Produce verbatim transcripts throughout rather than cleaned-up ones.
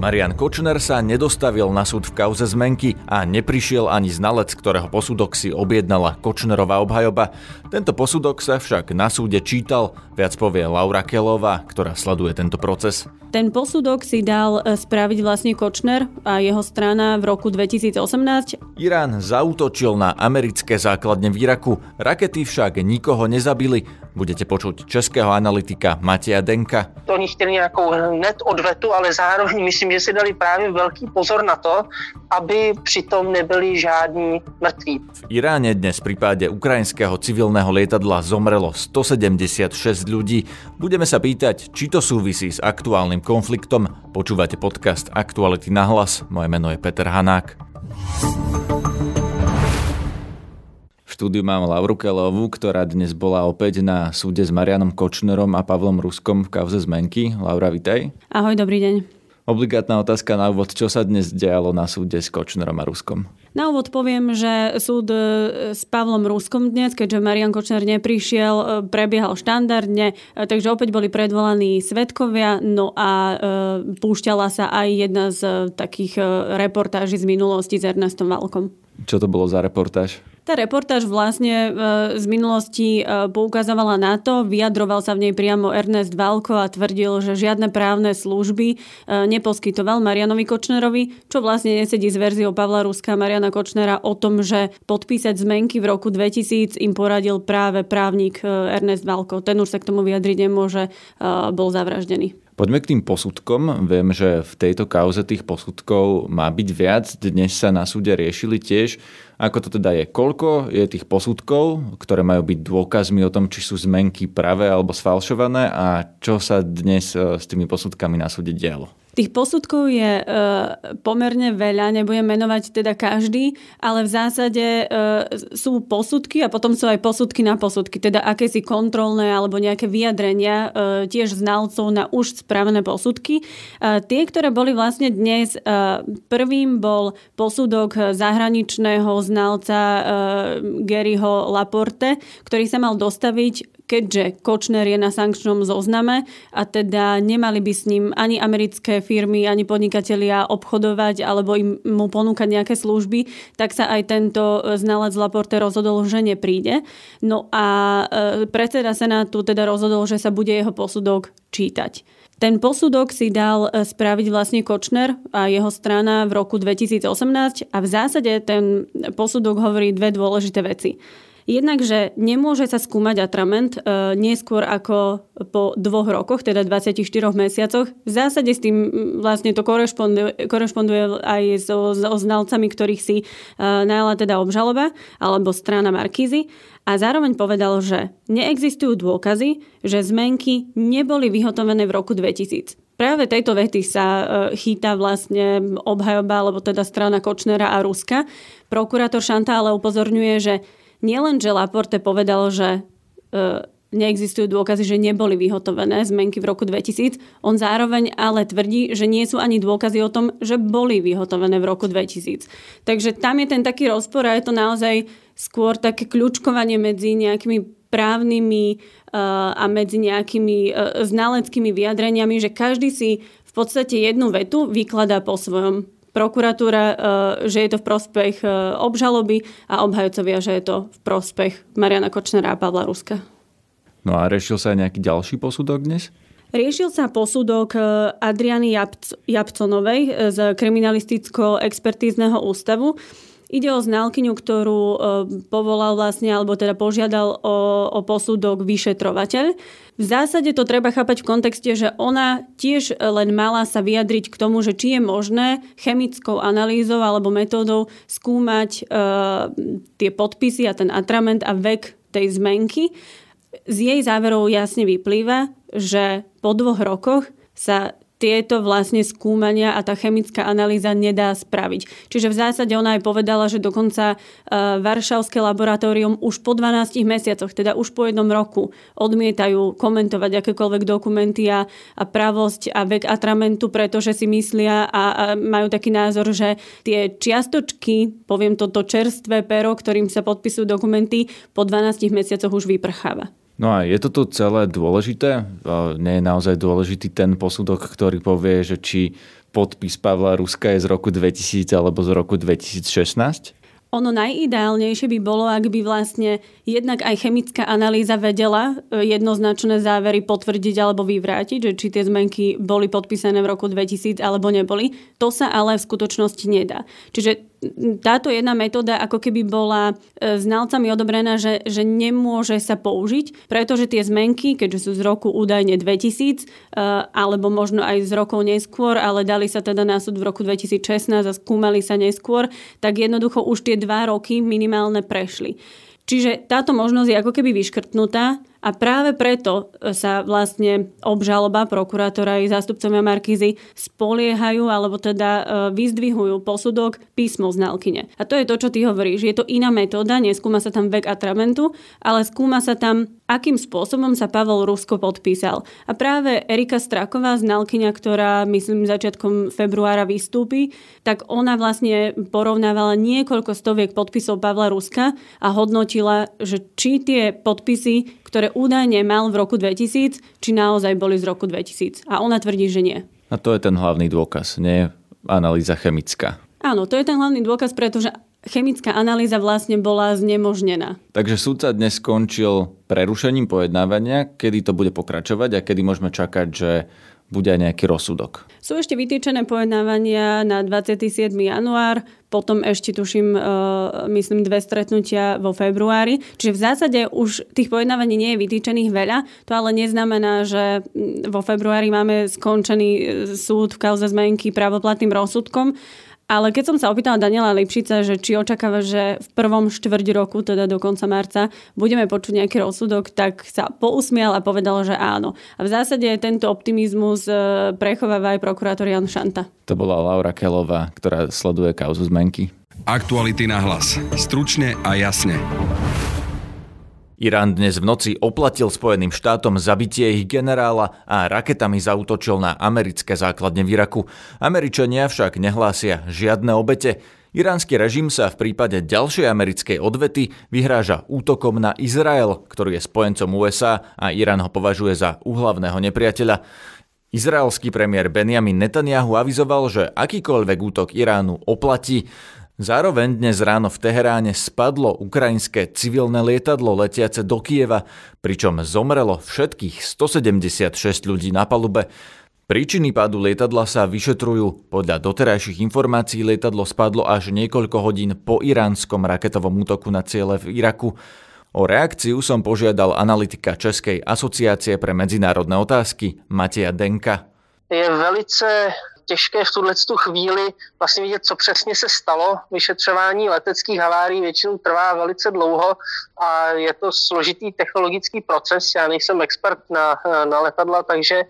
Marian Kočner sa nedostavil na súd v kauze zmenky a neprišiel ani znalec, ktorého posudok si objednala Kočnerová obhajoba. Tento posudok sa však na súde čítal, viac povie Laura Kellöová, ktorá sleduje tento proces. Ten posudok si dal spraviť vlastne Kočner a jeho strana v roku dvetisícosemnásť. Irán zaútočil na americké základne v Iraku, rakety však nikoho nezabili. Budete počuť českého analytika Matěja Denka. Oni chtěli nějakou hned odvetu, ale zároveň myslím, že si dali právě velký pozor na to, aby přitom nebyli žádní mrtví. V Iráne dnes v prípade ukrajinského civilného lietadla zomrelo stosedemdesiatšesť ľudí. Budeme sa pýtať, či to súvisí s aktuálnym konfliktom. Počúvate podcast Aktuality na hlas. Moje meno je Peter Hanák. V štúdiu mám Lauru Kellöovú, ktorá dnes bola opäť na súde s Marianom Kočnerom a Pavlom Ruskom v kauze zmenky. Laura, vitaj. Ahoj, dobrý deň. Obligátna otázka na úvod, čo sa dnes dialo na súde s Kočnerom a Ruskom? Na úvod poviem, že súd s Pavlom Ruskom dnes, keďže Marian Kočner neprišiel, prebiehal štandardne, takže opäť boli predvolaní svedkovia, no a e, púšťala sa aj jedna z takých reportáží z minulosti s Ernestom Valkom. Čo to bolo za reportáž? Tá reportáž vlastne z minulosti poukazovala na to, vyjadroval sa v nej priamo Ernest Valko a tvrdil, že žiadne právne služby neposkytoval Marianovi Kočnerovi, čo vlastne nesedí s verziou Pavla Ruska a Mariana Kočnera o tom, že podpísať zmenky v roku dvetisíc im poradil práve právnik Ernest Valko. Ten už sa k tomu vyjadriť nemôže, bol zavraždený. Poďme k tým posudkom. Viem, že v tejto kauze tých posudkov má byť viac. Dnes sa na súde riešili tiež. Ako to teda je? Koľko je tých posudkov, ktoré majú byť dôkazmi o tom, či sú zmenky pravé alebo sfalšované a čo sa dnes s tými posudkami na súde dialo? Tých posudkov je e, pomerne veľa, nebudem menovať teda každý, ale v zásade e, sú posudky a potom sú aj posudky na posudky, teda akési kontrolné alebo nejaké vyjadrenia e, tiež znalcov na už správne posudky. E, tie, ktoré boli vlastne dnes, e, prvým bol posudok zahraničného znalca e, Garyho Laporte, ktorý sa mal dostaviť, keďže Kočner je na sankčnom zozname a teda nemali by s ním ani americké firmy, ani podnikatelia obchodovať alebo im mu ponúkať nejaké služby, tak sa aj tento znalec Laporte rozhodol, že nepríde. No a predseda Senátu teda rozhodol, že sa bude jeho posudok čítať. Ten posudok si dal spraviť vlastne Kočner a jeho strana v roku dvetisícosemnásť a v zásade ten posudok hovorí dve dôležité veci. Jednakže nemôže sa skúmať atrament e, neskôr ako po dvoch rokoch, teda dvadsaťštyroch mesiacoch. V zásade s tým vlastne to korešponduje, korešponduje aj so, so znalcami, ktorých si e, najala teda obžaloba alebo strana Markízy. A zároveň povedal, že neexistujú dôkazy, že zmenky neboli vyhotovené v roku dvetisíc. Práve tejto vety sa chýta vlastne obhajoba, alebo teda strana Kočnera a Ruska. Prokurátor Šanta ale upozorňuje, že nielen, že Laporte povedal, že e, neexistujú dôkazy, že neboli vyhotovené zmenky v roku dvetisíc, on zároveň ale tvrdí, že nie sú ani dôkazy o tom, že boli vyhotovené v roku dvetisíc. Takže tam je ten taký rozpor a je to naozaj skôr také kľúčkovanie medzi nejakými právnymi e, a medzi nejakými e, znaleckými vyjadreniami, že každý si v podstate jednu vetu vykladá po svojom. Prokuratúra, že je to v prospech obžaloby a obhajcovia, že je to v prospech Mariana Kočnera a Pavla Ruska. No a riešil sa aj nejaký ďalší posudok dnes? Riešil sa posudok Adriany Jabconovej z Kriminalisticko-expertízneho ústavu. Ide o znalkyňu, ktorú povolal vlastne, alebo teda požiadal o, o posudok vyšetrovateľ. V zásade to treba chápať v kontexte, že ona tiež len mala sa vyjadriť k tomu, že či je možné chemickou analýzou alebo metódou skúmať e, tie podpisy a ten atrament a vek tej zmenky. Z jej záverov jasne vyplýva, že po dvoch rokoch sa tieto vlastne skúmania a tá chemická analýza nedá spraviť. Čiže v zásade ona aj povedala, že dokonca Varšavské laboratórium už po dvanástich mesiacoch, teda už po jednom roku, odmietajú komentovať akékoľvek dokumenty a, a pravosť a vek atramentu, pretože si myslia a, a majú taký názor, že tie čiastočky, poviem toto čerstvé pero, ktorým sa podpisujú dokumenty, po dvanástich mesiacoch už vyprcháva. No a je toto celé dôležité? Nie je naozaj dôležitý ten posudok, ktorý povie, že či podpis Pavla Ruska je z roku dvetisíc alebo z roku dvetisíc šestnásť? Ono najideálnejšie by bolo, ak by vlastne jednak aj chemická analýza vedela jednoznačné závery potvrdiť alebo vyvrátiť, že či tie zmenky boli podpísané v roku dvetisíc alebo neboli. To sa ale v skutočnosti nedá. Čiže táto jedna metóda ako keby bola znalcami odobrená, že, že nemôže sa použiť, pretože tie zmenky, keďže sú z roku údajne dvetisíc, alebo možno aj z rokov neskôr, ale dali sa teda na súd v roku dvetisíc šestnásť a skúmali sa neskôr, tak jednoducho už tie dva roky minimálne prešli. Čiže táto možnosť je ako keby vyškrtnutá a práve preto sa vlastne obžaloba prokurátora i zástupcovia Markízy spoliehajú alebo teda vyzdvihujú posudok písmoznalkyne. A to je to, čo ty hovoríš. Je to iná metóda, neskúma sa tam vek atramentu, ale skúma sa tam, akým spôsobom sa Pavel Rusko podpísal. A práve Erika Straková, znalkyňa, ktorá myslím začiatkom februára vystúpi, tak ona vlastne porovnávala niekoľko stoviek podpisov Pavla Ruska a hodnotila, že či tie podpisy, ktoré údajne mal v roku dvetisíc, či naozaj boli z roku dvetisíc. A ona tvrdí, že nie. A to je ten hlavný dôkaz, nie analýza chemická. Áno, to je ten hlavný dôkaz, pretože chemická analýza vlastne bola znemožnená. Takže súd sa dnes skončil prerušením pojednávania. Kedy to bude pokračovať a kedy môžeme čakať, že bude aj nejaký rozsudok? Sú ešte vytýčené pojednávania na dvadsiateho siedmeho januára, potom ešte tuším, myslím, dve stretnutia vo februári. Čiže v zásade už tých pojednávaní nie je vytýčených veľa. To ale neznamená, že vo februári máme skončený súd v kauze zmenky právoplatným rozsudkom. Ale keď som sa opýtala Daniela Lipšica, že či očakáva, že v prvom štvrť roku, teda do konca marca, budeme počuť nejaký rozsudok, tak sa pousmial a povedal, že áno. A v zásade tento optimizmus prechováva aj prokurátor Jan Šanta. To bola Laura Kellöová, ktorá sleduje kauzu zmenky. Aktuality na hlas. Stručne a jasne. Irán dnes v noci oplatil Spojeným štátom zabitie ich generála a raketami zaútočil na americké základne v Iraku. Američania však nehlásia žiadne obete. Iránsky režim sa v prípade ďalšej americkej odvety vyhráža útokom na Izrael, ktorý je spojencom ú es á a Irán ho považuje za úhlavného nepriateľa. Izraelský premiér Benjamin Netanyahu avizoval, že akýkoľvek útok Iránu oplatí. Zároveň dnes ráno v Teheráne spadlo ukrajinské civilné lietadlo letiace do Kyjeva, pričom zomrelo všetkých stosedemdesiatšesť ľudí na palube. Príčiny pádu lietadla sa vyšetrujú. Podľa doterajších informácií lietadlo spadlo až niekoľko hodín po iránskom raketovom útoku na ciele v Iraku. O reakciu som požiadal analytika Českej asociácie pre medzinárodné otázky Matěja Denka. Je velice těžké v tuhle chvíli vlastně vidět, co přesně se stalo. Vyšetřování leteckých havárií většinou trvá velice dlouho a je to složitý technologický proces. Já nejsem expert na, na letadla, takže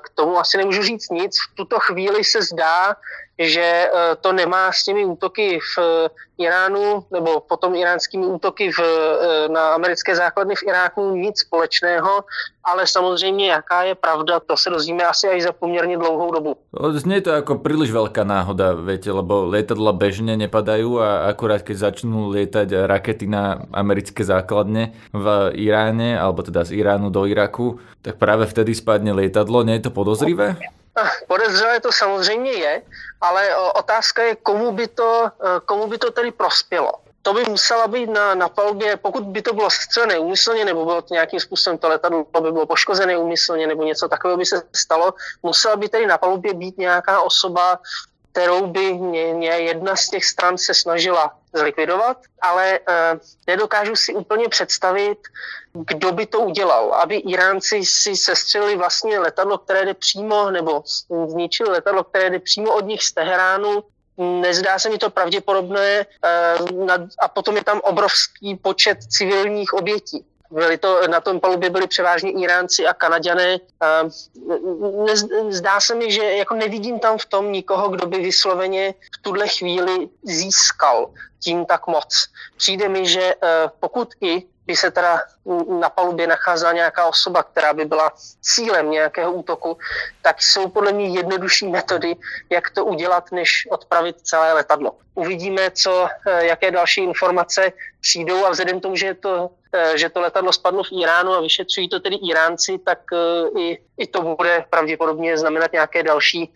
k tomu asi nemůžu říct nic. V tuto chvíli se zdá, že to nemá s těmi útoky v Iránu nebo potom iránskými útoky v, na americké základny v Iráku nic společného, ale samozřejmě jaká je pravda, to se dozvíme asi až za poměrně dlouhou dobu. Znie to ako príliš veľká náhoda, viete, lebo lietadla bežne nepadajú a akurát keď začnú lietať rakety na americké základne v Iráne, alebo teda z Iránu do Iraku, tak práve vtedy spadne lietadlo, nie je to podozrivé? Podezřelé to samozřejmě je, ale otázka je, komu by to, komu by to tedy prospělo. To by musela být na, na palubě, pokud by to bylo střelené úmyslně, nebo bylo to nějakým způsobem to letadlo by bylo poškozené úmyslně, nebo něco takového by se stalo, musela by tedy na palubě být nějaká osoba, kterou by mě, mě jedna z těch stran se snažila zlikvidovat, ale eh, nedokážu si úplně představit, kdo by to udělal, aby Iránci si sestřelili vlastně letadlo, které jde přímo, nebo zničili letadlo, které jde přímo od nich z Teheránu. Nezdá se mi to pravděpodobné a potom je tam obrovský počet civilních obětí. Byli to, na tom palubě byli převážně Iránci a Kanaďané. Zdá se mi, že jako nevidím tam v tom nikoho, kdo by vysloveně v tuhle chvíli získal tím tak moc. Přijde mi, že pokud i by se teda na palubě nacházela nějaká osoba, která by byla cílem nějakého útoku, tak jsou podle mě jednodušší metody, jak to udělat, než odpravit celé letadlo. Uvidíme, co, jaké další informace přijdou, a vzhledem k tomu, že to, že to letadlo spadlo v Iránu a vyšetřují to tedy Iránci, tak i, i to bude pravděpodobně znamenat nějaké další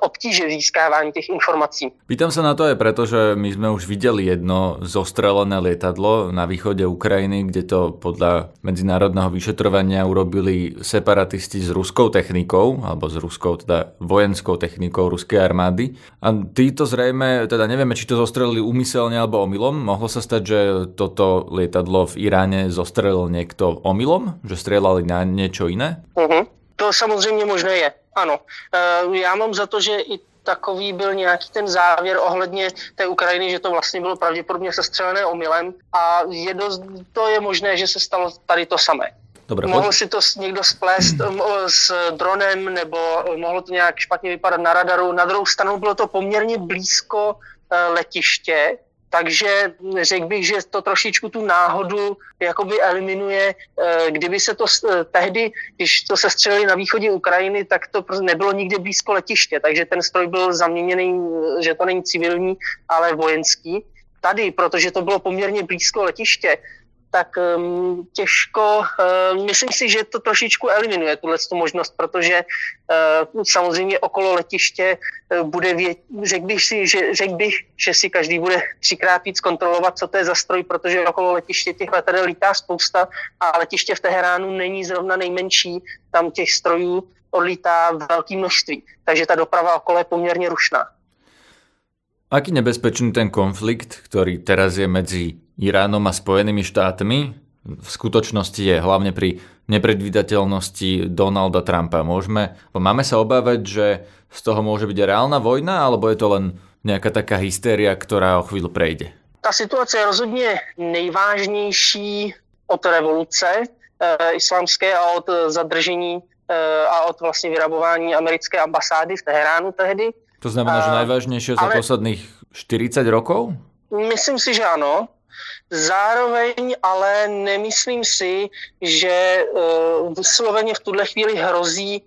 obtíže získávání těch informací. Pýtam sa na to aj preto, že my sme už videli jedno zostrelené lietadlo na východe Ukrajiny, kde to podľa medzinárodného vyšetrovania urobili separatisti s ruskou technikou, alebo s ruskou, teda vojenskou technikou ruskej armády. A títo zrejme, teda nevieme, či to zostrelili úmyselne alebo omylom. Mohlo sa stať, že toto lietadlo v Iráne zostrelil niekto omylom? Že strieľali na niečo iné? Uh-huh. To samozřejmě možné je, ano. Uh, já mám za to, že i takový byl nějaký ten závěr ohledně té Ukrajiny, že to vlastně bylo pravděpodobně sestřelené omylem, a je dost, to je možné, že se stalo tady to samé. Dobre, mohl si to někdo splést s dronem, nebo mohlo to nějak špatně vypadat na radaru. Na druhou stranu bylo to poměrně blízko letiště, takže řekl bych, že to trošičku tu náhodu jakoby eliminuje. Kdyby se to tehdy, když to se střelili na východě Ukrajiny, tak to nebylo nikdy blízko letiště, takže ten stroj byl zaměněný, že to není civilní, ale vojenský. Tady, protože to bylo poměrně blízko letiště, tak um, těžko, uh, myslím si, že to trošičku eliminuje tuhletu možnost, protože uh, samozřejmě okolo letiště uh, bude vět, řekl bych si, že, řekl bych, že si každý bude třikrát víc kontrolovat, co to je za stroj, protože okolo letiště těch letadel lítá spousta a letiště v Teheránu není zrovna nejmenší, tam těch strojů odlítá velké množství, takže ta doprava okolo je poměrně rušná. Aký nebezpečný ten konflikt, ktorý teraz je medzi Iránom a Spojenými štátmi, v skutočnosti je hlavne pri nepredvídateľnosti Donalda Trumpa? Môžeme, máme sa obávať, že z toho môže byť reálna vojna, alebo je to len nejaká taká hystéria, ktorá o chvíľu prejde? Tá situácia je rozhodne nejvážnejší od revolúcie e, islamské a od zadržení e, a od vlastne vyrabování americké ambasády v Teheránu tehdy. To znamená, že najvážnejšie za ale posledných štyridsať rokov? Myslím si, že áno. Zároveň ale nemyslím si, že vysloveně v tuhle chvíli hrozí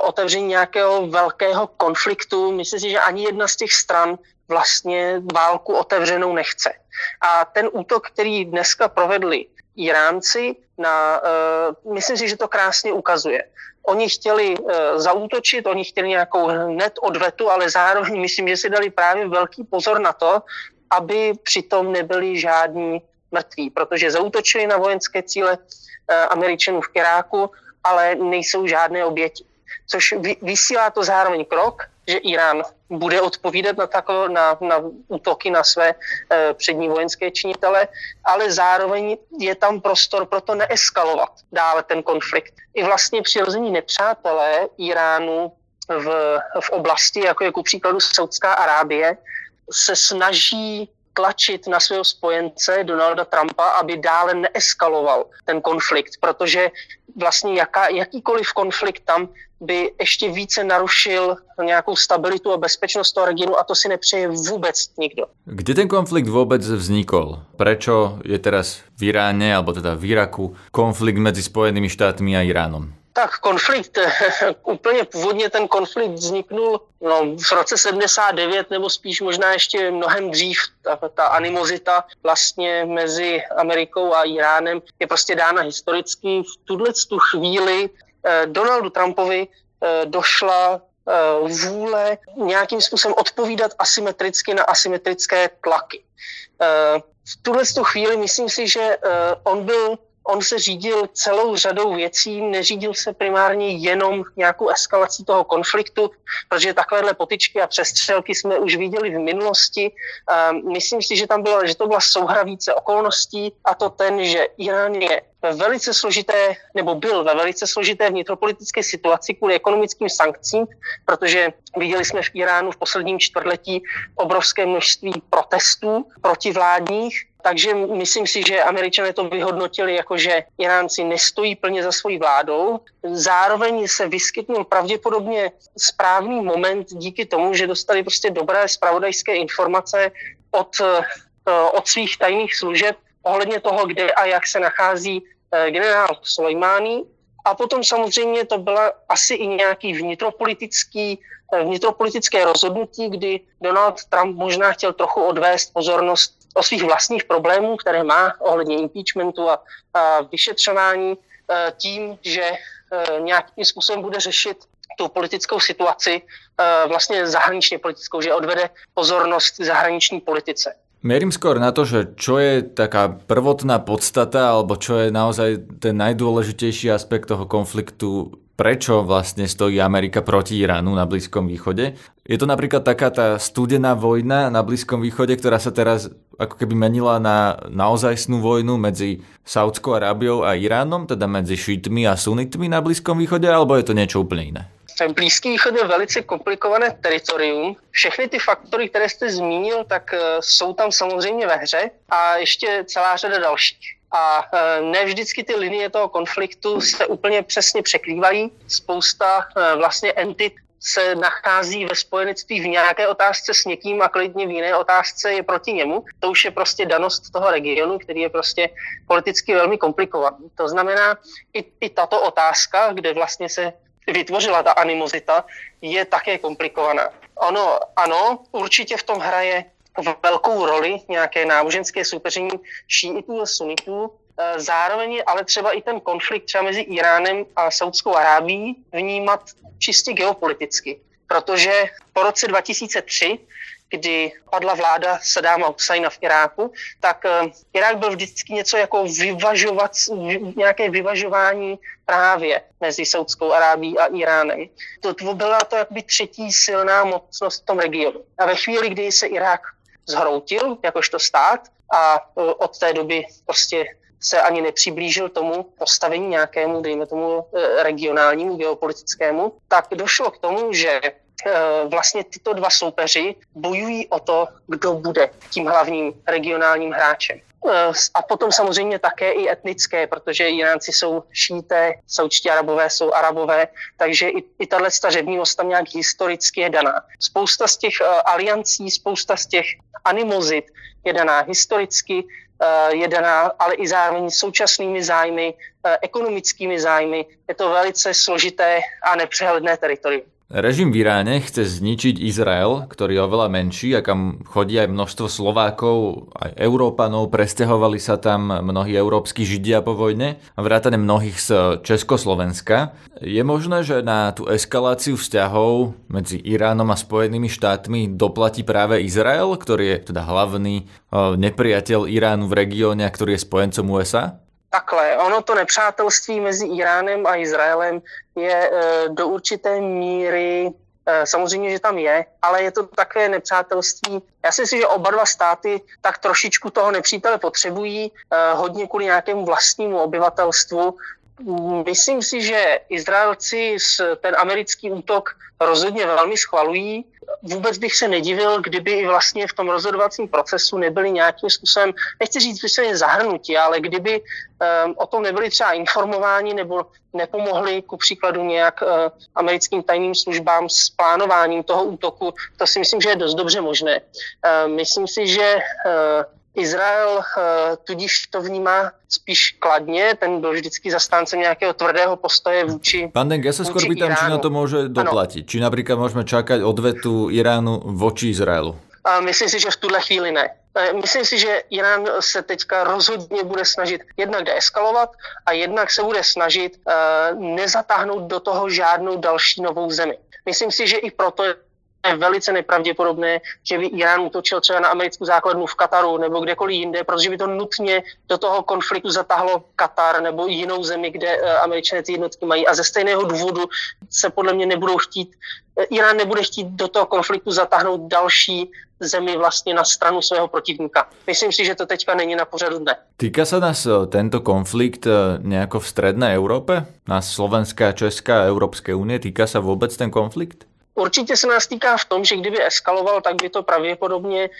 otevření nějakého velkého konfliktu. Myslím si, že ani jedna z těch stran vlastně válku otevřenou nechce. A ten útok, který dneska provedli Iránci, na, uh, myslím si, že to krásně ukazuje. Oni chtěli uh, zaútočit, oni chtěli nějakou hned odvetu, ale zároveň myslím, že si dali právě velký pozor na to, aby přitom nebyli žádní mrtví, protože zaútočili na vojenské cíle uh, Američanů v Iráku, ale nejsou žádné oběti. Což vy, vysílá to zároveň krok, že Irán bude odpovídat na, tako, na, na útoky na své e, přední vojenské činitele, ale zároveň je tam prostor pro to neeskalovat dále ten konflikt. I vlastně přirození nepřátelé Iránu v, v oblasti, jako je ku příkladu Saudská Arábie, se snaží tlačit na svého spojence Donalda Trumpa, aby dále neeskaloval ten konflikt, protože vlastně jaká, jakýkoliv konflikt tam by ještě více narušil nějakou stabilitu a bezpečnost toho regionu, a to si nepřeje vůbec nikdo. Kde ten konflikt vůbec vznikol? Prečo je teraz v Iráne, alebo teda v Iraku, konflikt mezi Spojenými štátmi a Iránom? Tak konflikt, úplně původně ten konflikt vzniknul no, v roce sedmdesát devět, nebo spíš možná ještě mnohem dřív. Ta, ta animozita vlastně mezi Amerikou a Iránem je prostě dána historicky. V tuhle tu chvíli eh, Donaldu Trumpovi eh, došla eh, vůle nějakým způsobem odpovídat asymetricky na asymetrické tlaky. Eh, v tuhle tu chvíli myslím si, že eh, on byl On se řídil celou řadou věcí, neřídil se primárně jenom nějakou eskalací toho konfliktu, protože takovéhle potyčky a přestřelky jsme už viděli v minulosti. Myslím si, že tam bylo, že to byla souhra více okolností, a to ten, že Irán je ve velice složité, nebo byl ve velice složité vnitropolitické situaci kvůli ekonomickým sankcím, protože viděli jsme v Iránu v posledním čtvrtletí obrovské množství protestů protivládních. Takže myslím si, že Američané to vyhodnotili jako, že Iránci nestojí plně za svojí vládou. Zároveň se vyskytnul pravděpodobně správný moment díky tomu, že dostali prostě dobré zpravodajské informace od, od svých tajných služeb ohledně toho, kde a jak se nachází generál Soleimani. A potom samozřejmě to byla asi i nějaký vnitropolitický, vnitropolitické rozhodnutí, kdy Donald Trump možná chtěl trochu odvést pozornost o svých vlastních problémů, které má ohledně impeachmentu a, a vyšetřování tím, že nějakým způsobem bude řešit tu politickou situaci, vlastně zahraničně politickou, že odvede pozornost zahraniční politice. Merím skôr na to, že čo je taká prvotná podstata, alebo čo je naozaj ten najdôležitejší aspekt toho konfliktu, prečo vlastne stojí Amerika proti Iránu na Blízkom východe. Je to napríklad taká tá studená vojna na Blízkom východe, ktorá sa teraz ako keby menila na naozajstnú vojnu medzi Saudskou Arábiou a Iránom, teda medzi šítmi a sunitmi na Blízkom východe, alebo je to niečo úplne iné? Ten Blízký východ je velice komplikované teritorium. Všechny ty faktory, které jste zmínil, tak jsou tam samozřejmě ve hře a ještě celá řada dalších. A ne vždycky ty linie toho konfliktu se úplně přesně překrývají. Spousta vlastně entit se nachází ve spojenectví v nějaké otázce s někým a klidně v jiné otázce je proti němu. To už je prostě danost toho regionu, který je prostě politicky velmi komplikovaný. To znamená, i, i tato otázka, kde vlastně se vytvořila ta animozita, je také komplikovaná. Ono, ano, určitě v tom hraje velkou roli nějaké náboženské soupeření šíitů a sunitů. Zároveň je ale třeba i ten konflikt třeba mezi Iránem a Saudskou Arábií vnímat čistě geopoliticky. Protože po roce dva tisíce tři, kdy padla vláda Saddáma Husajna v Iráku, tak Irák byl vždycky něco jako vyvažovat, nějaké vyvažování právě mezi Saudskou Arábií a Iránem. To byla to jakoby třetí silná mocnost v tom regionu. A ve chvíli, kdy se Irák zhroutil jakožto stát a od té doby prostě se ani nepřiblížil tomu postavení nějakému, dejme tomu regionálnímu, geopolitickému, tak došlo k tomu, že vlastně tyto dva soupeři bojují o to, kdo bude tím hlavním regionálním hráčem. A potom samozřejmě také i etnické, protože Iránci jsou šíité, saúdští Arabové jsou Arabové, takže i, i tahle řevnivost tam nějak historicky je daná. Spousta z těch aliancí, spousta z těch animozit je daná historicky, je daná, ale i zároveň současnými zájmy, ekonomickými zájmy. Je to velice složité a nepřehledné teritorium. Režim v Iráne chce zničiť Izrael, ktorý je oveľa menší a kam chodí aj množstvo Slovákov, aj Európanov, presťahovali sa tam mnohí európski Židia po vojne a vrátane mnohých z Československa. Je možné, že na tú eskaláciu vzťahov medzi Iránom a Spojenými štátmi doplatí práve Izrael, ktorý je teda hlavný nepriateľ Iránu v regióne, ktorý je spojencom U S A? Takhle, ono to nepřátelství mezi Iránem a Izraelem je do určité míry, samozřejmě, že tam je, ale je to také nepřátelství. Já si myslím, že oba dva státy tak trošičku toho nepřítele potřebují, hodně kvůli nějakému vlastnímu obyvatelstvu. Myslím si, že Izraelci ten americký útok rozhodně velmi schvalují. Vůbec bych se nedivil, kdyby i vlastně v tom rozhodovacím procesu nebyli nějakým způsobem, nechci říct, že se zahrnutí, ale kdyby um, o tom nebyli třeba informováni nebo nepomohli ku příkladu nějak uh, americkým tajným službám s plánováním toho útoku, to si myslím, že je dost dobře možné. Uh, myslím si, že uh, Izrael tudíž to vnímá spíš kladne, ten bol vždycky zastáncem nejakého tvrdého postoje vúči Pán Denk, ja sa skôr pýtam, či na to môže doplatiť. Ano. Či napríklad môžeme čakať odvetu Iránu voči Izraelu? A myslím si, že v tuhle chvíli ne. Myslím si, že Irán se teďka rozhodně bude snažit jednak deeskalovat a jednak se bude snažit nezatáhnout do toho žádnou další novou zemi. Myslím si, že i proto je je velice nepravděpodobné, že by Irán útočil třeba na americkou základnu v Kataru nebo kdekoliv jinde, protože by to nutně do toho konfliktu zatáhlo Katar nebo jinou zemi, kde Američané ty jednotky mají. A ze stejného důvodu se podle mě nebudou chtít, Irán nebude chtít do toho konfliktu zatáhnout další zemi vlastne na stranu svojho protivníka. Myslím si, že to teďka není na pořadu dne. Týka sa nás tento konflikt nejako v strednej Európe? Na Slovenská, Česká, Európskej únie? Týka sa vôbec ten konflikt? Určitě se nás týká v tom, že kdyby eskaloval, tak by to pravděpodobně e,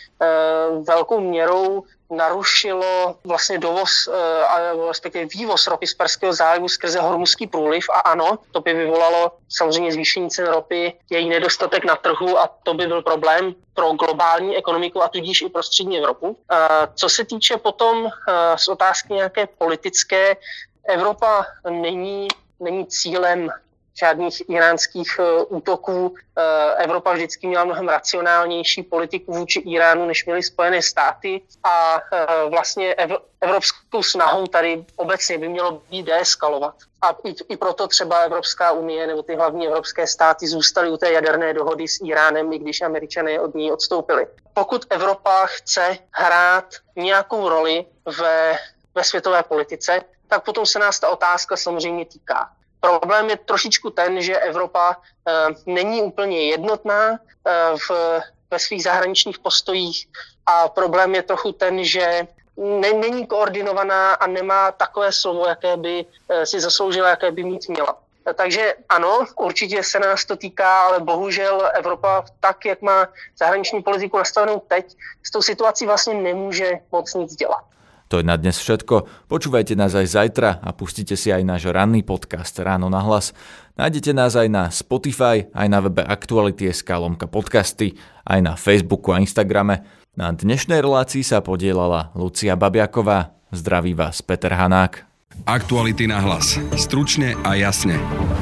velkou měrou narušilo vlastně dovoz, e, respektive vývoz ropy z Perského zálivu skrze Hormuzský průliv a ano, to by vyvolalo samozřejmě zvýšení cen ropy, její nedostatek na trhu a to by byl problém pro globální ekonomiku a tudíž i pro střední Evropu. E, co se týče potom e, z otázky nějaké politické, Evropa není, není cílem žádných iránských útoků. Evropa vždycky měla mnohem racionálnější politiku vůči Iránu, než měly Spojené státy, a vlastně evropskou snahou tady obecně by mělo být deeskalovat. A i proto třeba Evropská unie nebo ty hlavní evropské státy zůstaly u té jaderné dohody s Iránem, i když Američané od ní odstoupili. Pokud Evropa chce hrát nějakou roli ve, ve světové politice, tak potom se nás ta otázka samozřejmě týká. Problém je trošičku ten, že Evropa e, není úplně jednotná e, v, ve svých zahraničních postojích, a problém je trochu ten, že ne, není koordinovaná a nemá takové slovo, jaké by e, si zasloužila, jaké by mít měla. Takže ano, určitě se nás to týká, ale bohužel Evropa tak, jak má zahraniční politiku nastavenou teď, s tou situací vlastně nemůže moc nic dělat. To je na dnes všetko. Počúvajte nás aj zajtra a pustite si aj náš ranný podcast Ráno na hlas. Nájdete nás aj na Spotify, aj na webe Aktuality.sk lomka podcasty, aj na Facebooku a Instagrame. Na dnešnej relácii sa podielala Lucia Babiaková. Zdraví vás Peter Hanák. Aktuality na hlas. Stručne a jasne.